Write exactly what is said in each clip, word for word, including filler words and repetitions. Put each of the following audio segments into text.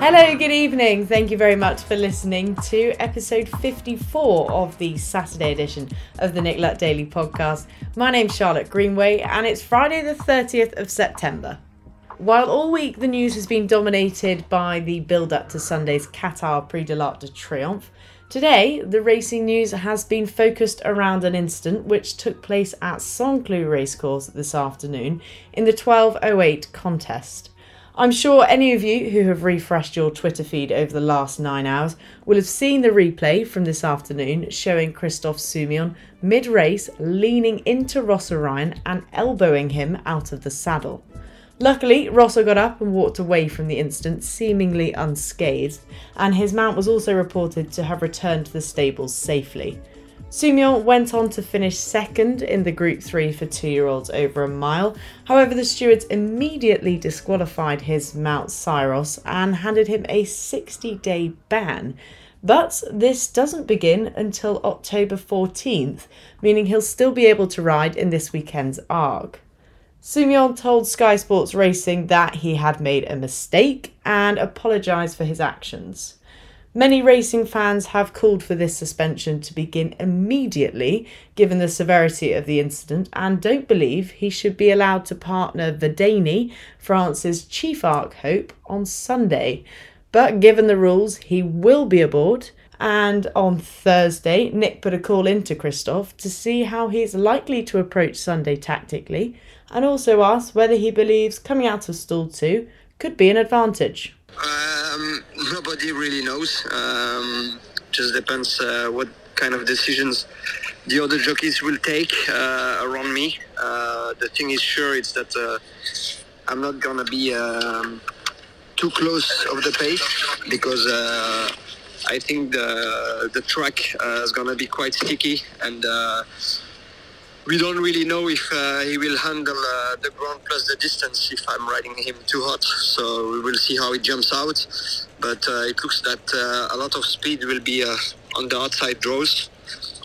Hello, good evening. Thank you very much for listening to episode fifty-four of the Saturday edition of the Nick Luck Daily podcast. My name's Charlotte Greenway and it's Friday the thirtieth of September. While all week the news has been dominated by the build-up to Sunday's Qatar Prix de l'Arc de Triomphe, today the racing news has been focused around an incident which took place at Saint-Cloud racecourse this afternoon in the twelve oh eight contest. I'm sure any of you who have refreshed your Twitter feed over the last nine hours will have seen the replay from this afternoon showing Christophe Soumillon mid-race leaning into Rossa Ryan and elbowing him out of the saddle. Luckily, Rossa got up and walked away from the incident seemingly unscathed, and his mount was also reported to have returned to the stables safely. Sumyeol went on to finish second in the Group three for two-year-olds over a mile. However, the stewards immediately disqualified his Mount Cyrus and handed him a sixty-day ban. But this doesn't begin until October fourteenth, meaning he'll still be able to ride in this weekend's A R G. Sumyeol told Sky Sports Racing that he had made a mistake and apologised for his actions. Many racing fans have called for this suspension to begin immediately, given the severity of the incident, and don't believe he should be allowed to partner Verdani, France's chief A R C hope, on Sunday. But given the rules, he will be aboard, and on Thursday, Nick put a call in to Christophe to see how he's likely to approach Sunday tactically, and also asked whether he believes coming out of stall two could be an advantage. Um, nobody really knows. Um, just depends uh, what kind of decisions the other jockeys will take uh, around me. Uh, the thing is sure is that uh, I'm not gonna be um, too close of the pace because uh, I think the the track uh, is gonna be quite sticky and. Uh, We don't really know if uh, he will handle uh, the ground plus the distance if I'm riding him too hot. So we will see how he jumps out. But uh, it looks that uh, a lot of speed will be uh, on the outside draws.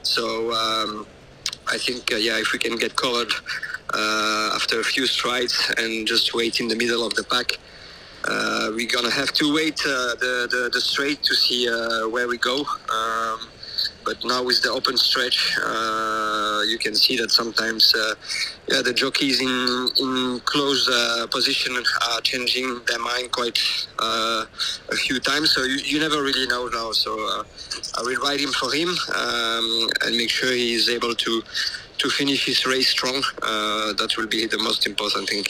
So um, I think, uh, yeah, if we can get covered uh, after a few strides and just wait in the middle of the pack, uh, we're going to have to wait uh, the, the, the straight to see uh, where we go. Um, But now with the open stretch, uh, you can see that sometimes uh, yeah, the jockeys in, in close uh, position are changing their mind quite uh, a few times. So you, you never really know now. So uh, I will ride him for him um, and make sure he is able to, to finish his race strong. Uh, that will be the most important thing.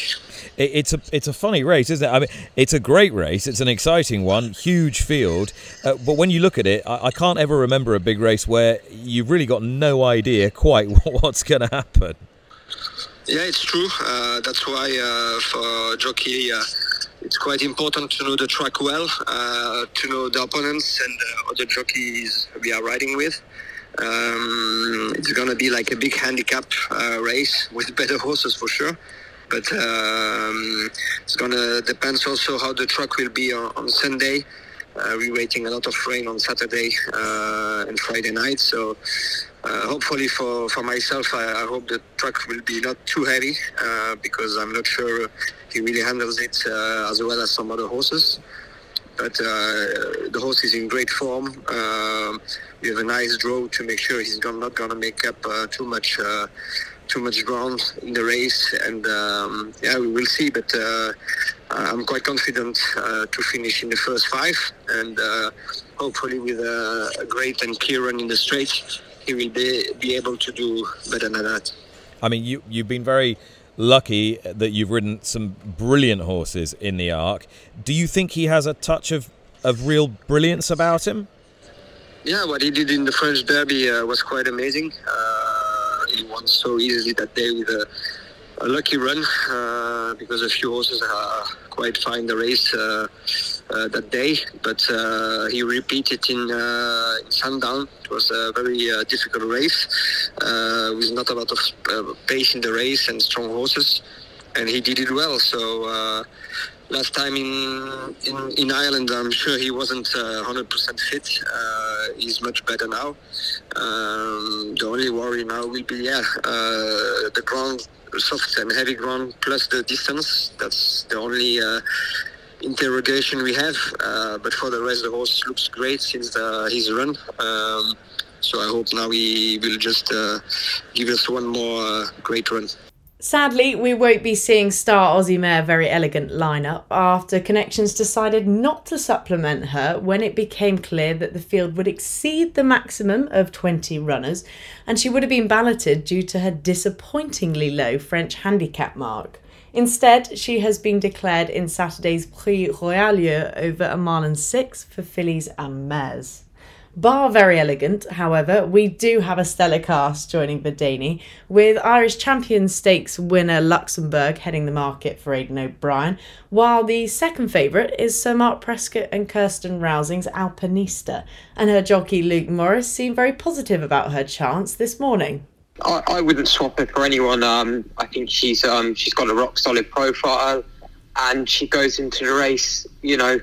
It's a it's a funny race, isn't it? I mean, it's a great race. It's an exciting one, huge field. Uh, but when you look at it, I, I can't ever remember a big race where you've really got no idea quite what's going to happen. Yeah, it's true. Uh, that's why uh, for jockey, uh, it's quite important to know the track well, uh, to know the opponents and uh, other jockeys we are riding with. Um, it's going to be like a big handicap uh, race with better horses for sure. But um, it's going to depend also how the track will be on, on Sunday. Uh, we're waiting a lot of rain on Saturday uh, and Friday night. So uh, hopefully for, for myself, I, I hope the track will be not too heavy uh, because I'm not sure he really handles it uh, as well as some other horses. But uh, the horse is in great form. Uh, we have a nice draw to make sure he's not going to make up uh, too much uh, too much ground in the race, and um, yeah, we will see, but uh, I'm quite confident uh, to finish in the first five, and uh, hopefully with a, a great and clear run in the straight, he will be, be able to do better than that. I mean, you, you've been very lucky that you've ridden some brilliant horses in the A R C. Do you think he has a touch of, of real brilliance about him? Yeah, what he did in the French Derby uh, was quite amazing. Uh, He won so easily that day with a, a lucky run uh, because a few horses are quite fine the race. Uh, uh, that day, but uh, he repeated in, uh, in Sandown. It was a very uh, difficult race uh, with not a lot of uh, pace in the race and strong horses, and he did it well. So uh, last time in, in in Ireland, I'm sure he wasn't uh, one hundred percent fit. Uh, he's much better now. Um, the only worry now will be yeah uh, the ground. Soft and heavy ground plus the distance. That's the only uh, interrogation we have. Uh, but for the rest, the horse looks great since the, his run. Um, so I hope now he will just uh, give us one more uh, great run. Sadly, we won't be seeing star Aussie mare very elegant lineup after Connections decided not to supplement her when it became clear that the field would exceed the maximum of twenty runners, and she would have been balloted due to her disappointingly low French handicap mark. Instead, she has been declared in Saturday's Prix Royalieu over a Marlon six for fillies and mares. Bar very elegant, however, we do have a stellar cast joining Verdini, with Irish Champions Stakes winner Luxembourg heading the market for Aidan O'Brien, while the second favourite is Sir Mark Prescott and Kirsten Rousing's Alpinista, and her jockey Luke Morris seemed very positive about her chance this morning. I, I wouldn't swap her for anyone. Um, I think she's um, she's got a rock solid profile, and she goes into the race, you know,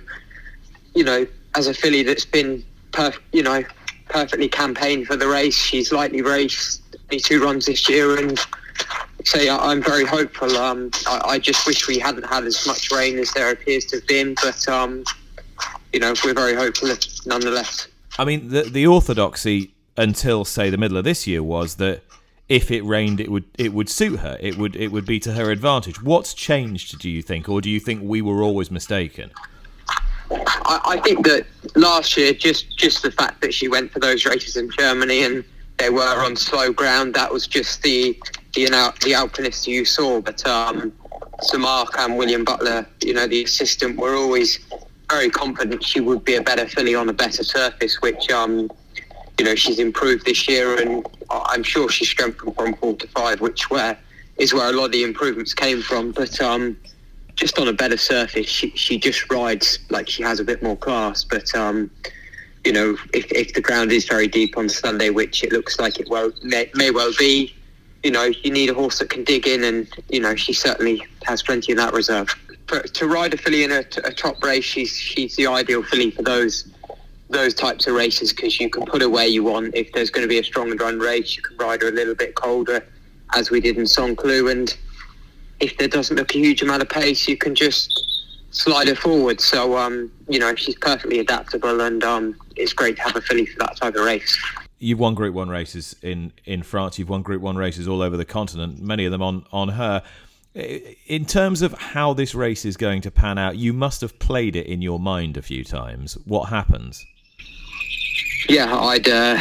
you know, as a filly that's been. Perf- you know, perfectly campaigned for the race. She's lightly raced two runs this year, and so yeah, I'm very hopeful. Um, I, I just wish we hadn't had as much rain as there appears to have been, but um, you know, we're very hopeful nonetheless. I mean, the the orthodoxy until say the middle of this year was that if it rained, it would it would suit her. It would it would be to her advantage. What's changed, do you think, or do you think we were always mistaken? I, I think that last year, just, just the fact that she went for those races in Germany and they were on slow ground, that was just the the, the Alpinist you saw. But um, Sir Mark and William Butler, you know, the assistant, were always very confident she would be a better filly on a better surface, which, um, you know, she's improved this year, and I'm sure she strengthened from four to five, which where is where a lot of the improvements came from. But um just on a better surface, she she just rides like she has a bit more class. But um, you know, if if the ground is very deep on Sunday, which it looks like it well may, may well be, you know, you need a horse that can dig in, and you know, she certainly has plenty in that reserve. For, to ride a filly in a, a top race, she's she's the ideal filly for those those types of races, because you can put her where you want. If there's going to be a strong run race, you can ride her a little bit colder, as we did in Saint-Cloud, and if there doesn't look a huge amount of pace, you can just slide her forward. So, um, you know, she's perfectly adaptable, and um, it's great to have a filly for that type of race. You've won Group one races in, in France. You've won Group one races all over the continent, many of them on, on her. In terms of how this race is going to pan out, you must have played it in your mind a few times. What happens? Yeah, I'd, uh,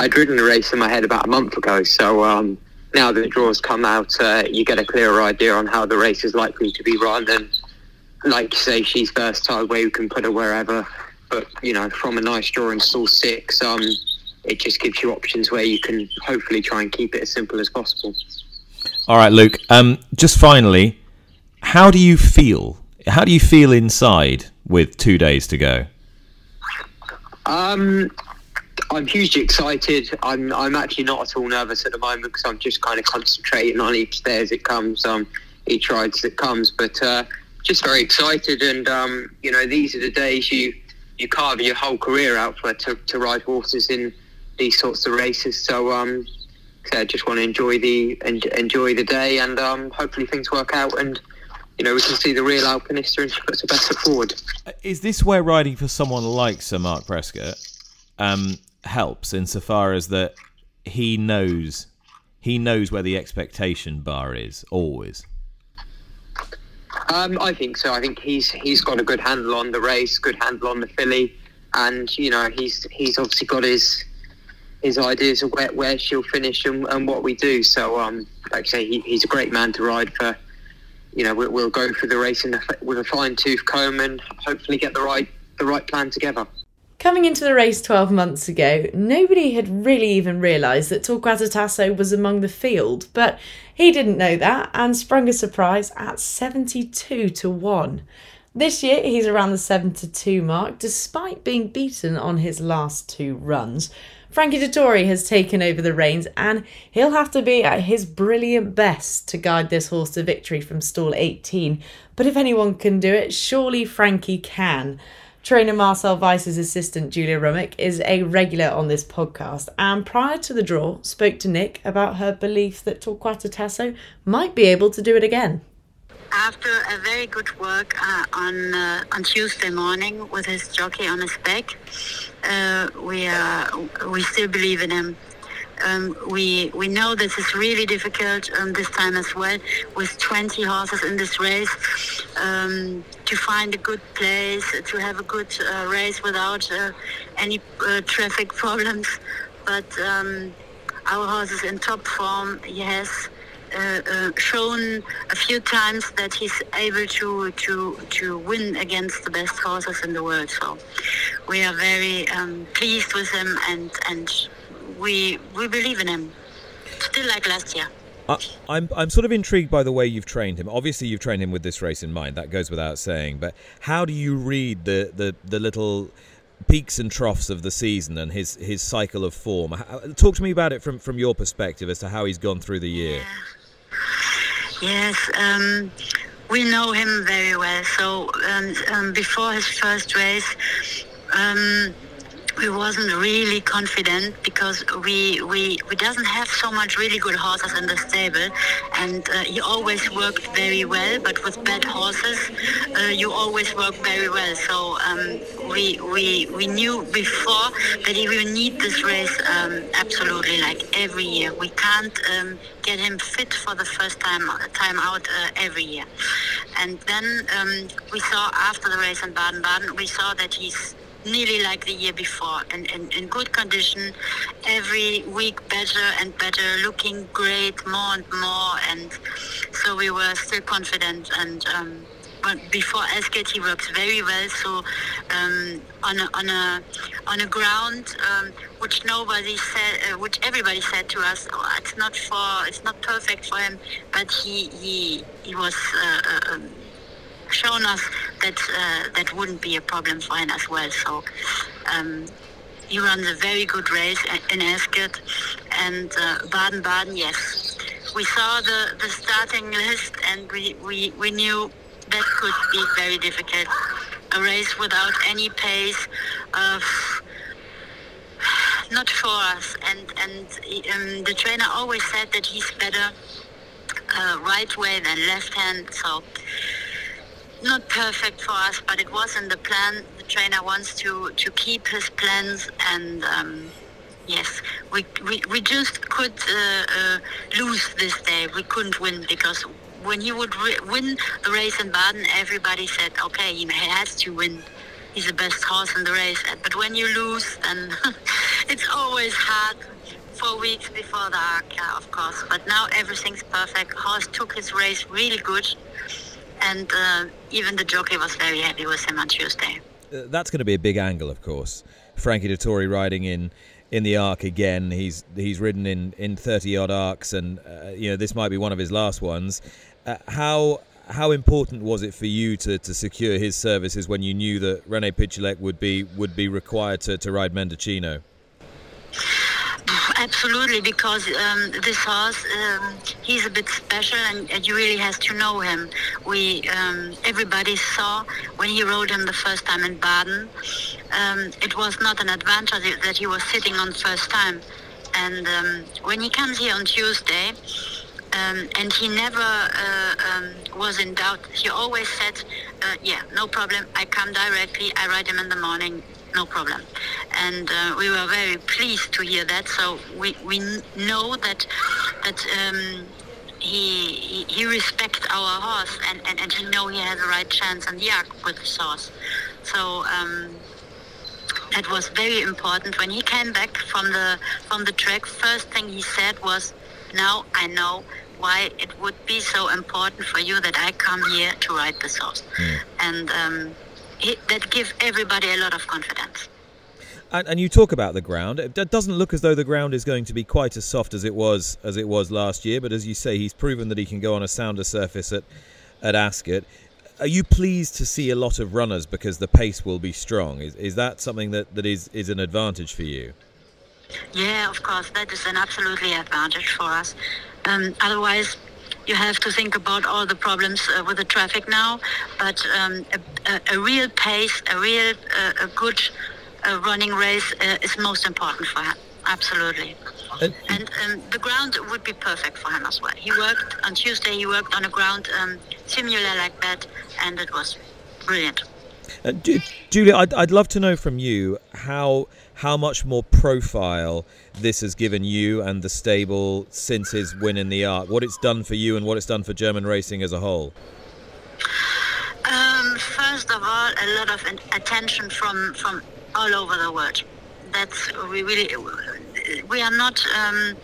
I'd ridden the race in my head about a month ago, so... Um, now that the draws come out, uh, you get a clearer idea on how the race is likely to be run. And like you say, she's versatile, where you can put her wherever. But, you know, from a nice draw in stall six, um, it just gives you options where you can hopefully try and keep it as simple as possible. All right, Luke. Um, just finally, how do you feel? How do you feel inside with two days to go? Um... I'm hugely excited. I'm I'm actually not at all nervous at the moment, because I'm just kind of concentrating on each day as it comes, um, each ride as it comes. But uh, just very excited, and um, you know, these are the days you, you carve your whole career out for to, to ride horses in these sorts of races. So um, I just want to enjoy the en- enjoy the day, and um, hopefully things work out, and you know, we can see the real Alpinista and she puts her best foot forward. Is this where riding for someone like Sir Mark Prescott? Um, helps insofar as that he knows he knows where the expectation bar is always. Um, I think so. I think he's he's got a good handle on the race, good handle on the filly, and you know, he's he's obviously got his his ideas of where, where she'll finish and, and what we do. So, um, like I say, he, he's a great man to ride for. You know, we'll, we'll go through the race in a, with a fine tooth comb, and hopefully get the right the right plan together. Coming into the race twelve months ago, nobody had really even realised that Torquato Tasso was among the field, but he didn't know that and sprung a surprise at seventy-two to one. This year, he's around the seven to two mark, despite being beaten on his last two runs. Frankie Dottori has taken over the reins, and he'll have to be at his brilliant best to guide this horse to victory from stall eighteen. But if anyone can do it, surely Frankie can. Trainer Marcel Weiss's assistant, Julia Rummick, is a regular on this podcast and prior to the draw spoke to Nick about her belief that Torquato Tasso might be able to do it again. After a very good work uh, on uh, on Tuesday morning with his jockey on his back, uh, we uh, we still believe in him. Um, we we know this is really difficult um, this time as well, with twenty horses in this race, um, to find a good place, to have a good uh, race without uh, any uh, traffic problems. But um, our horse is in top form. He has uh, uh, shown a few times that he's able to to to win against the best horses in the world. So we are very um, pleased with him and and. We we believe in him, still like last year. I, I'm I'm sort of intrigued by the way you've trained him. Obviously, you've trained him with this race in mind. That goes without saying. But how do you read the the, the little peaks and troughs of the season and his, his cycle of form? Talk to me about it from, from your perspective as to how he's gone through the year. Yeah. Yes, um, we know him very well. So um, um, before his first race. Um, We wasn't really confident because we we we doesn't have so much really good horses in the stable, and uh, he always worked very well. But with bad horses, uh, you always work very well. So um, we we we knew before that he will need this race um, absolutely, like every year. We can't um, get him fit for the first time time out uh, every year. And then um, we saw after the race in Baden-Baden, we saw that he's nearly like the year before, and in good condition, every week better and better, looking great more and more, and so we were still confident. And um, but before Ascot, he works very well, so um, on a on a on a ground um, which nobody said, uh, which everybody said to us, oh, it's not for, it's not perfect for him, but he he he was. Uh, uh, shown us that uh, that wouldn't be a problem for him as well. So um, he runs a very good race in Ascot and uh, Baden-Baden, yes. We saw the, the starting list and we, we, we knew that could be very difficult. A race without any pace, of not for us. And, and um, the trainer always said that he's better uh, right way than left hand. So not perfect for us, but it was in the plan. The trainer wants to, to keep his plans, and um, yes, we, we we just could uh, uh, lose this day. We couldn't win, because when he would re- win the race in Baden, everybody said, okay, he has to win. He's the best horse in the race. But when you lose, then it's always hard. Four weeks before the Arc, yeah, of course. But now everything's perfect. Horse took his race really good. And uh, even the jockey was very happy with him on Tuesday. Uh, that's going to be a big angle, of course. Frankie Dottori riding in in the Arc again. He's he's ridden in in thirty odd Arcs, and uh, you know this might be one of his last ones. Uh, how how important was it for you to, to secure his services when you knew that Rene Piculec would be would be required to, to ride Mendocino? Absolutely, because um, this horse, um, he's a bit special, and, and you really have to know him. We, um, everybody saw when he rode him the first time in Baden, um, it was not an advantage that he was sitting on first time. And um, when he comes here on Tuesday, um, and he never uh, um, was in doubt, he always said, uh, yeah, no problem, I come directly, I ride him in the morning. No problem. And uh, we were very pleased to hear that. So we, we know that that um, he he respects our horse, and, and, and he know he has a right chance on the Arc with his horse. So um, that was very important. When he came back from the from the track, first thing he said was, now I know why it would be so important for you that I come here to ride this horse. Mm. And um, It, that gives everybody a lot of confidence. And, and you talk about the ground. It doesn't look as though the ground is going to be quite as soft as it was as it was last year. But as you say, he's proven that he can go on a sounder surface at at Ascot. Are you pleased to see a lot of runners because the pace will be strong? Is is that something that, that is, is an advantage for you? Yeah, of course, that is an absolutely advantage for us. Um, otherwise, you have to think about all the problems uh, with the traffic now. But um, a, a, a real pace, a real uh, a good uh, running race uh, is most important for him. Absolutely. And, and um, the ground would be perfect for him as well. He worked on Tuesday, he worked on a ground um, similar like that, and it was brilliant. Uh, Julia, I'd, I'd love to know from you how how much more profile this has given you and the stable since his win in the Arc, what it's done for you and what it's done for German racing as a whole. Um, first of all, a lot of attention from, from all over the world. That's we really we are not um,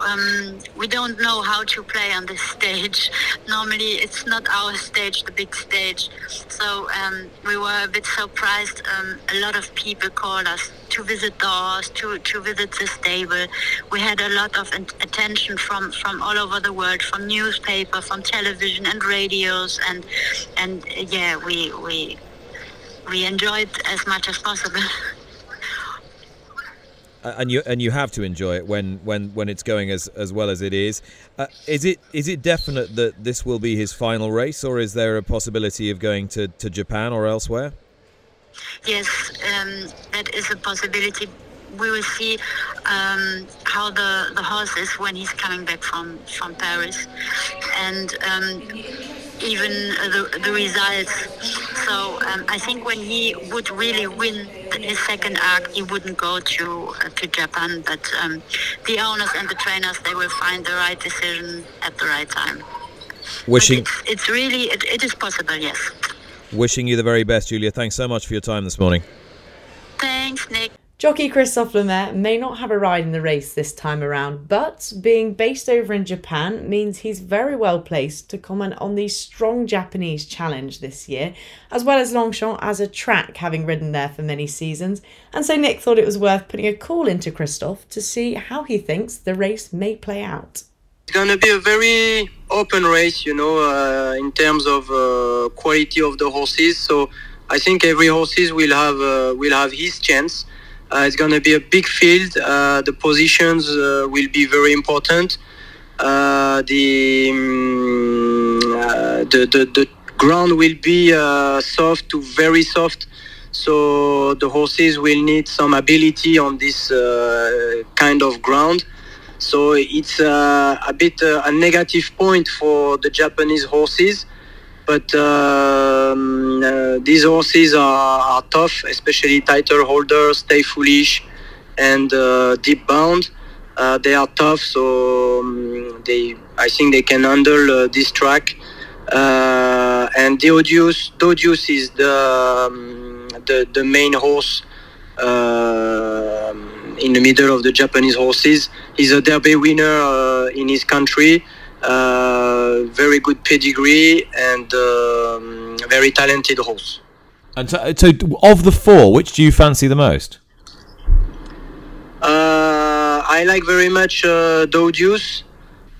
um, we don't know how to play on this stage. Normally it's not our stage, the big stage. So um, we were a bit surprised. Um, a lot of people called us to visit doors, to to visit the stable. We had a lot of attention from, from all over the world, from newspaper, from television and radios, and and yeah, we we we enjoyed as much as possible. And you and you have to enjoy it when, when, when it's going as, as well as it is. Uh, is it is it definite that this will be his final race, or is there a possibility of going to, to Japan or elsewhere? Yes, um, that is a possibility. We will see um, how the, the horse is when he's coming back from, from Paris, and um, even the, the results. So um, I think when he would really win his second Arc, he wouldn't go to uh, to Japan. But um, the owners and the trainers, they will find the right decision at the right time. Wishing it's, it's really it, it is possible, yes. Wishing you the very best, Julia. Thanks so much for your time this morning. Thanks, Nick. Jockey Christophe Lemaire may not have a ride in the race this time around, but being based over in Japan means he's very well placed to comment on the strong Japanese challenge this year, as well as Longchamp as a track, having ridden there for many seasons, and so Nick thought it was worth putting a call into Christophe to see how he thinks the race may play out. It's going to be a very open race, you know, uh, in terms of uh, quality of the horses, so I think every horses will have uh, will have his chance. Uh, it's going to be a big field. Uh, the positions uh, will be very important. Uh, the, um, uh, the the the ground will be uh, soft to very soft, so the horses will need some ability on this uh, kind of ground. So it's uh, a bit uh, a negative point for the Japanese horses. But um, uh, these horses are, are tough, especially tighter holders, Stay Foolish, and uh, Deep Bound. Uh, they are tough, so um, they, I think they can handle uh, this track. Uh, and Dodius, Dodius is the, um, the the main horse uh, in the middle of the Japanese horses. He's a Derby winner uh, in his country. Uh, very good pedigree and um, very talented horse. And so, so, of the four, which do you fancy the most? Uh, I like very much uh, Dodius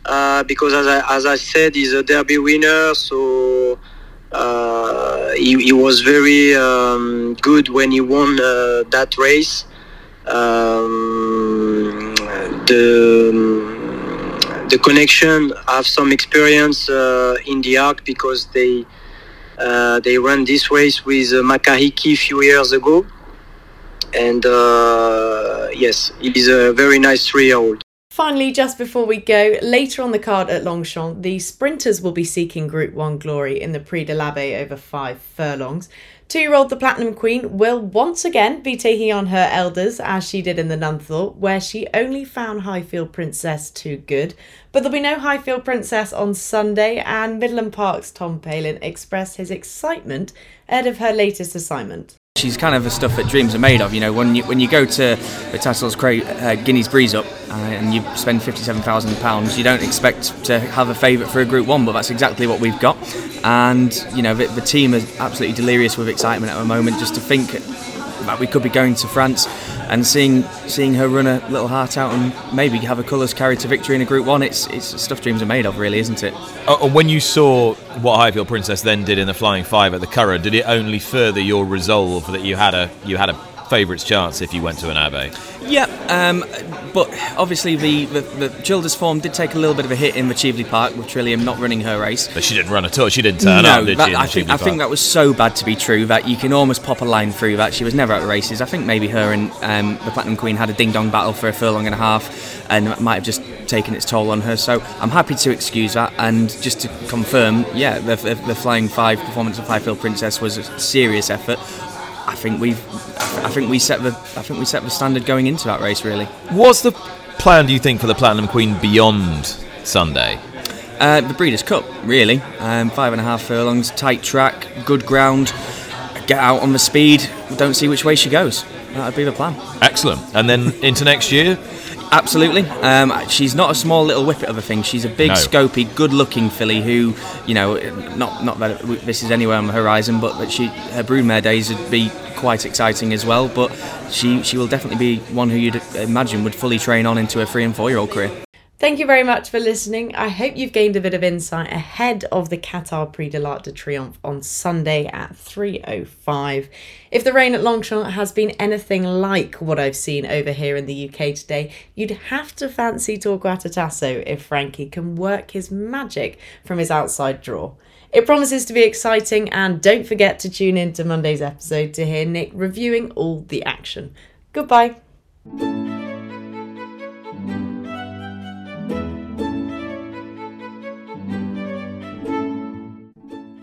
uh, because, as I, as I said, he's a Derby winner. So uh, he, he was very um, good when he won uh, that race. Um, the The connection have some experience uh, in the Arc because they uh, they ran this race with uh, Makahiki a few years ago, and uh, yes, it is a very nice three-year-old. Finally, just before we go, later on the card at Longchamp, the sprinters will be seeking Group One glory in the Prix de l'Arc over five furlongs. Two-year-old the Platinum Queen will once again be taking on her elders, as she did in the Nunthorpe, where she only found Highfield Princess too good. But there'll be no Highfield Princess on Sunday, and Midland Park's Tom Palin expressed his excitement ahead of her latest assignment. She's kind of the stuff that dreams are made of, you know. When you when you go to the Tassel's Cra- uh, Guineas Breeze Up uh, and you spend fifty-seven thousand pounds, you don't expect to have a favourite for a Group One, but that's exactly what we've got. And you know, the, the team is absolutely delirious with excitement at the moment, just to think that we could be going to France and seeing seeing her run a little heart out and maybe have her colours carried to victory in a Group One. It's it's stuff dreams are made of, really, isn't it? Oh, and when you saw what Highfield Princess then did in the Flying Five at the Curragh, did it only further your resolve that you had a you had a favourites chance if you went to an Abbey? Yeah, um, but obviously the, the, the Gilda's form did take a little bit of a hit in the Cheveley Park with Trillium not running her race. But she didn't run at all. She didn't turn no, up, did that, she? I, think, I think that was so bad to be true that you can almost pop a line through that. She was never out of races. I think maybe her and um, the Platinum Queen had a ding-dong battle for a furlong and a half, and that might have just taken its toll on her. So I'm happy to excuse that, and just to confirm, yeah, the, the, the Flying Five performance of Highfield Princess was a serious effort. I think we've, I think we set the, I think we set the standard going into that race. Really, what's the plan, do you think, for the Platinum Queen beyond Sunday? Uh, the Breeders' Cup, really. Um, five and a half furlongs, tight track, good ground. Get out on the speed. Don't see which way she goes. That'd be the plan. Excellent. And then into next year. Absolutely. Um, she's not a small little whippet of a thing. She's a big, no. scopy, good-looking filly who, you know, not not that this is anywhere on the horizon, but that she her broodmare days would be quite exciting as well. But she she will definitely be one who you'd imagine would fully train on into her three and four-year-old career. Thank you very much for listening. I hope you've gained a bit of insight ahead of the Qatar Prix de l'Arc de Triomphe on Sunday at three oh five. If the rain at Longchamp has been anything like what I've seen over here in the U K today, you'd have to fancy Torquato Tasso if Frankie can work his magic from his outside draw. It promises to be exciting, and don't forget to tune in to Monday's episode to hear Nick reviewing all the action. Goodbye.